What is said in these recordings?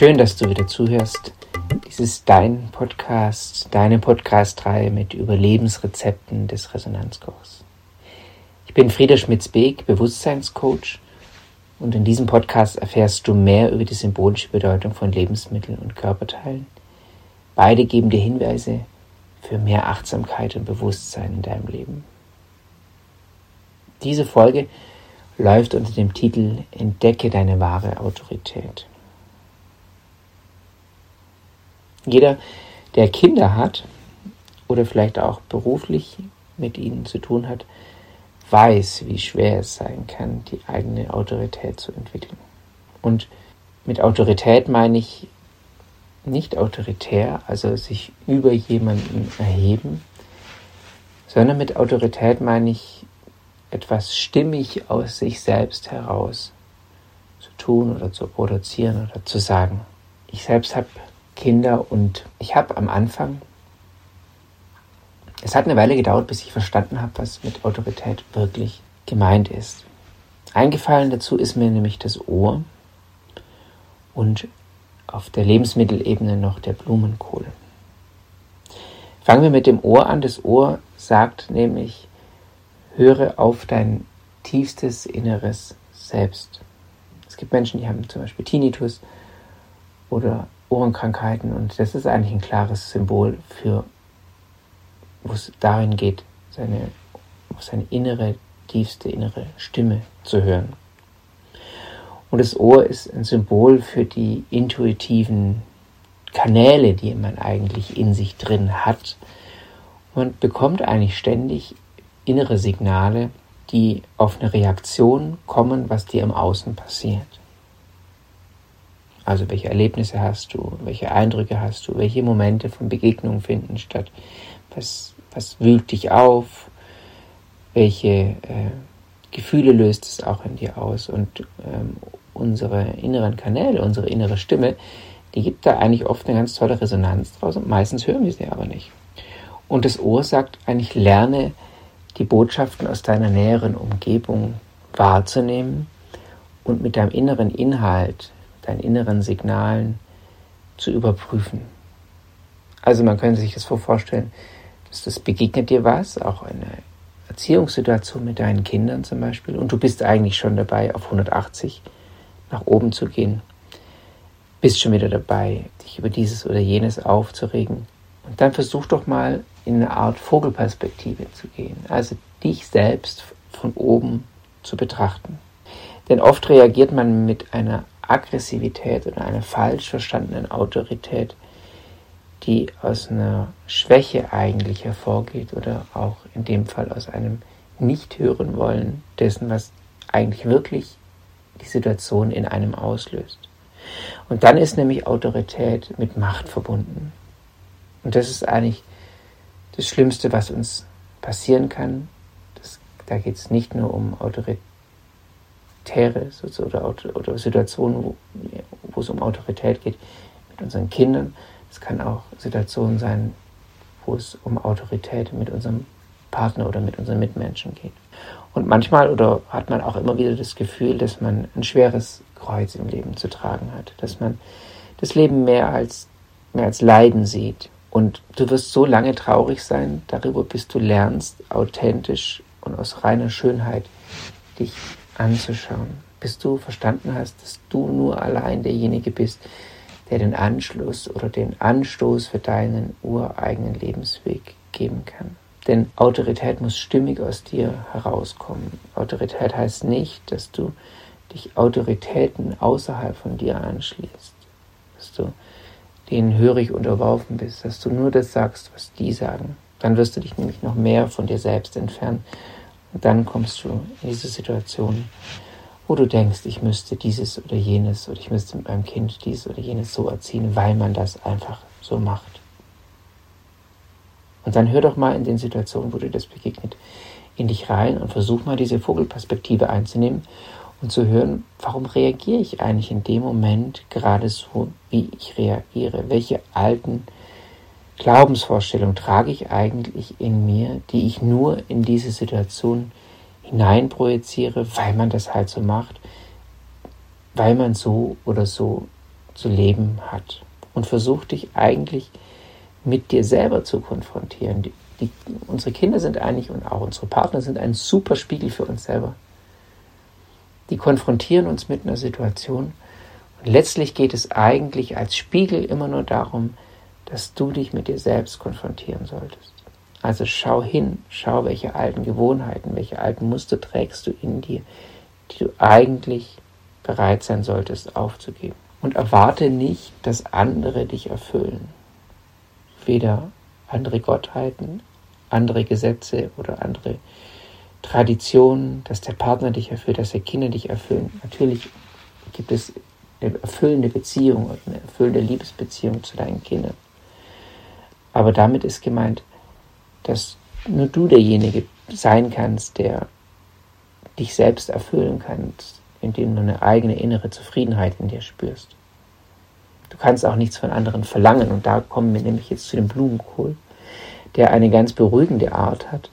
Schön, dass du wieder zuhörst. Dies ist dein Podcast, deine Podcast-Reihe mit Überlebensrezepten des Resonanzkochs. Ich bin Frieder Schmitz-Beek, Bewusstseinscoach, und in diesem Podcast erfährst du mehr über die symbolische Bedeutung von Lebensmitteln und Körperteilen. Beide geben dir Hinweise für mehr Achtsamkeit und Bewusstsein in deinem Leben. Diese Folge läuft unter dem Titel Entdecke deine wahre Autorität. Jeder, der Kinder hat oder vielleicht auch beruflich mit ihnen zu tun hat, weiß, wie schwer es sein kann, die eigene Autorität zu entwickeln. Und mit Autorität meine ich nicht autoritär, also sich über jemanden erheben, sondern mit Autorität meine ich etwas stimmig aus sich selbst heraus zu tun oder zu produzieren oder zu sagen. Ich selbst habe Kinder und ich habe am Anfang, es hat eine Weile gedauert, bis ich verstanden habe, was mit Autorität wirklich gemeint ist. Eingefallen dazu ist mir nämlich das Ohr und auf der Lebensmittelebene noch der Blumenkohl. Fangen wir mit dem Ohr an. Das Ohr sagt nämlich, höre auf dein tiefstes inneres Selbst. Es gibt Menschen, die haben zum Beispiel Tinnitus oder Ohrenkrankheiten, und das ist eigentlich ein klares Symbol für, wo es darin geht, seine innere, tiefste innere Stimme zu hören. Und das Ohr ist ein Symbol für die intuitiven Kanäle, die man eigentlich in sich drin hat. Man bekommt eigentlich ständig innere Signale, die auf eine Reaktion kommen, was dir im Außen passiert. Also welche Erlebnisse hast du, welche Eindrücke hast du, welche Momente von Begegnungen finden statt, was wühlt dich auf, welche Gefühle löst es auch in dir aus, und unsere inneren Kanäle, unsere innere Stimme, die gibt da eigentlich oft eine ganz tolle Resonanz draus, und meistens hören wir sie aber nicht. Und das Ohr sagt eigentlich, lerne die Botschaften aus deiner näheren Umgebung wahrzunehmen und mit deinem inneren Inhalt, deinen inneren Signalen zu überprüfen. Also man könnte sich das vorstellen, dass das begegnet dir was, auch in einer Erziehungssituation mit deinen Kindern zum Beispiel, und du bist eigentlich schon dabei, auf 180 nach oben zu gehen, bist schon wieder dabei, dich über dieses oder jenes aufzuregen, und dann versuch doch mal in eine Art Vogelperspektive zu gehen, also dich selbst von oben zu betrachten. Denn oft reagiert man mit einer Aggressivität oder einer falsch verstandenen Autorität, die aus einer Schwäche eigentlich hervorgeht oder auch in dem Fall aus einem Nicht-Hören-Wollen dessen, was eigentlich wirklich die Situation in einem auslöst. Und dann ist nämlich Autorität mit Macht verbunden. Und das ist eigentlich das Schlimmste, was uns passieren kann. Da geht es nicht nur um autoritäre oder Situationen, wo es um Autorität geht mit unseren Kindern. Es kann auch Situationen sein, wo es um Autorität mit unserem Partner oder mit unseren Mitmenschen geht. Und manchmal oder hat man auch immer wieder das Gefühl, dass man ein schweres Kreuz im Leben zu tragen hat, dass man das Leben mehr als Leiden sieht. Und du wirst so lange traurig sein darüber, bis du lernst, authentisch und aus reiner Schönheit dich anzuschauen, bis du verstanden hast, dass du nur allein derjenige bist, der den Anschluss oder den Anstoß für deinen ureigenen Lebensweg geben kann. Denn Autorität muss stimmig aus dir herauskommen. Autorität heißt nicht, dass du dich Autoritäten außerhalb von dir anschließt, dass du denen hörig unterworfen bist, dass du nur das sagst, was die sagen. Dann wirst du dich nämlich noch mehr von dir selbst entfernen. Und dann kommst du in diese Situation, wo du denkst, ich müsste dieses oder jenes oder ich müsste mit meinem Kind dies oder jenes so erziehen, weil man das einfach so macht. Und dann hör doch mal in den Situationen, wo dir das begegnet, in dich rein und versuch mal, diese Vogelperspektive einzunehmen und zu hören, warum reagiere ich eigentlich in dem Moment gerade so, wie ich reagiere? Welche alten Glaubensvorstellungen trage ich eigentlich in mir, die ich nur in diese Situation hineinprojiziere, weil man das halt so macht, weil man so oder so zu leben hat. Und versuch dich eigentlich mit dir selber zu konfrontieren. Unsere Kinder sind eigentlich und auch unsere Partner sind ein super Spiegel für uns selber. Die konfrontieren uns mit einer Situation. Und letztlich geht es eigentlich als Spiegel immer nur darum, dass du dich mit dir selbst konfrontieren solltest. Also schau hin, schau, welche alten Gewohnheiten, welche alten Muster trägst du in dir, die du eigentlich bereit sein solltest aufzugeben. Und erwarte nicht, dass andere dich erfüllen. Weder andere Gottheiten, andere Gesetze oder andere Traditionen, dass der Partner dich erfüllt, dass die Kinder dich erfüllen. Natürlich gibt es eine erfüllende Beziehung und eine erfüllende Liebesbeziehung zu deinen Kindern. Aber damit ist gemeint, dass nur du derjenige sein kannst, der dich selbst erfüllen kannst, indem du eine eigene innere Zufriedenheit in dir spürst. Du kannst auch nichts von anderen verlangen. Und da kommen wir nämlich jetzt zu dem Blumenkohl, der eine ganz beruhigende Art hat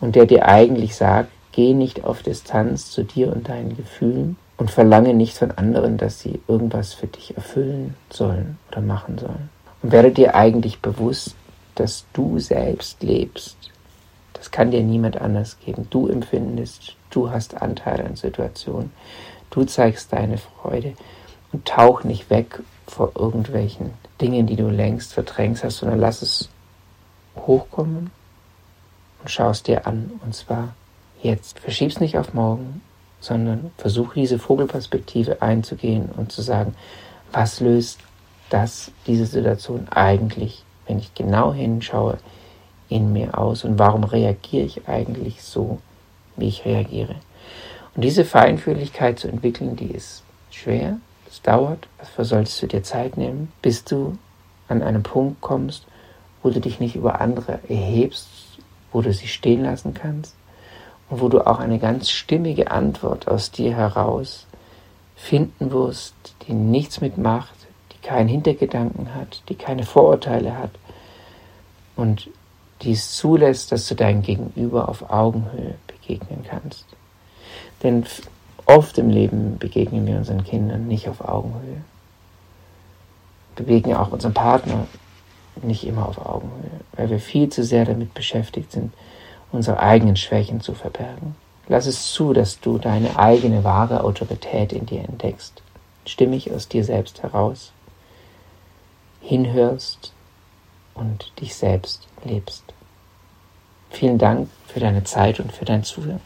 und der dir eigentlich sagt, geh nicht auf Distanz zu dir und deinen Gefühlen und verlange nicht von anderen, dass sie irgendwas für dich erfüllen sollen oder machen sollen. Und werde dir eigentlich bewusst, dass du selbst lebst. Das kann dir niemand anders geben. Du empfindest, du hast Anteile an Situationen, du zeigst deine Freude und tauch nicht weg vor irgendwelchen Dingen, die du längst verdrängt hast, sondern lass es hochkommen und schau es dir an, und zwar jetzt. Verschieb's nicht auf morgen, sondern versuche diese Vogelperspektive einzugehen und zu sagen, was löst diese Situation eigentlich, wenn ich genau hinschaue, in mir aus, und warum reagiere ich eigentlich so, wie ich reagiere. Und diese Feinfühligkeit zu entwickeln, die ist schwer, das dauert, dafür solltest du dir Zeit nehmen, bis du an einen Punkt kommst, wo du dich nicht über andere erhebst, wo du sie stehen lassen kannst und wo du auch eine ganz stimmige Antwort aus dir heraus finden wirst, die nichts mitmacht, die keinen Hintergedanken hat, die keine Vorurteile hat und die es zulässt, dass du deinem Gegenüber auf Augenhöhe begegnen kannst. Denn oft im Leben begegnen wir unseren Kindern nicht auf Augenhöhe. Wir begegnen auch unserem Partner nicht immer auf Augenhöhe, weil wir viel zu sehr damit beschäftigt sind, unsere eigenen Schwächen zu verbergen. Lass es zu, dass du deine eigene wahre Autorität in dir entdeckst, stimmig aus dir selbst heraus, hinhörst und dich selbst lebst. Vielen Dank für deine Zeit und für dein Zuhören.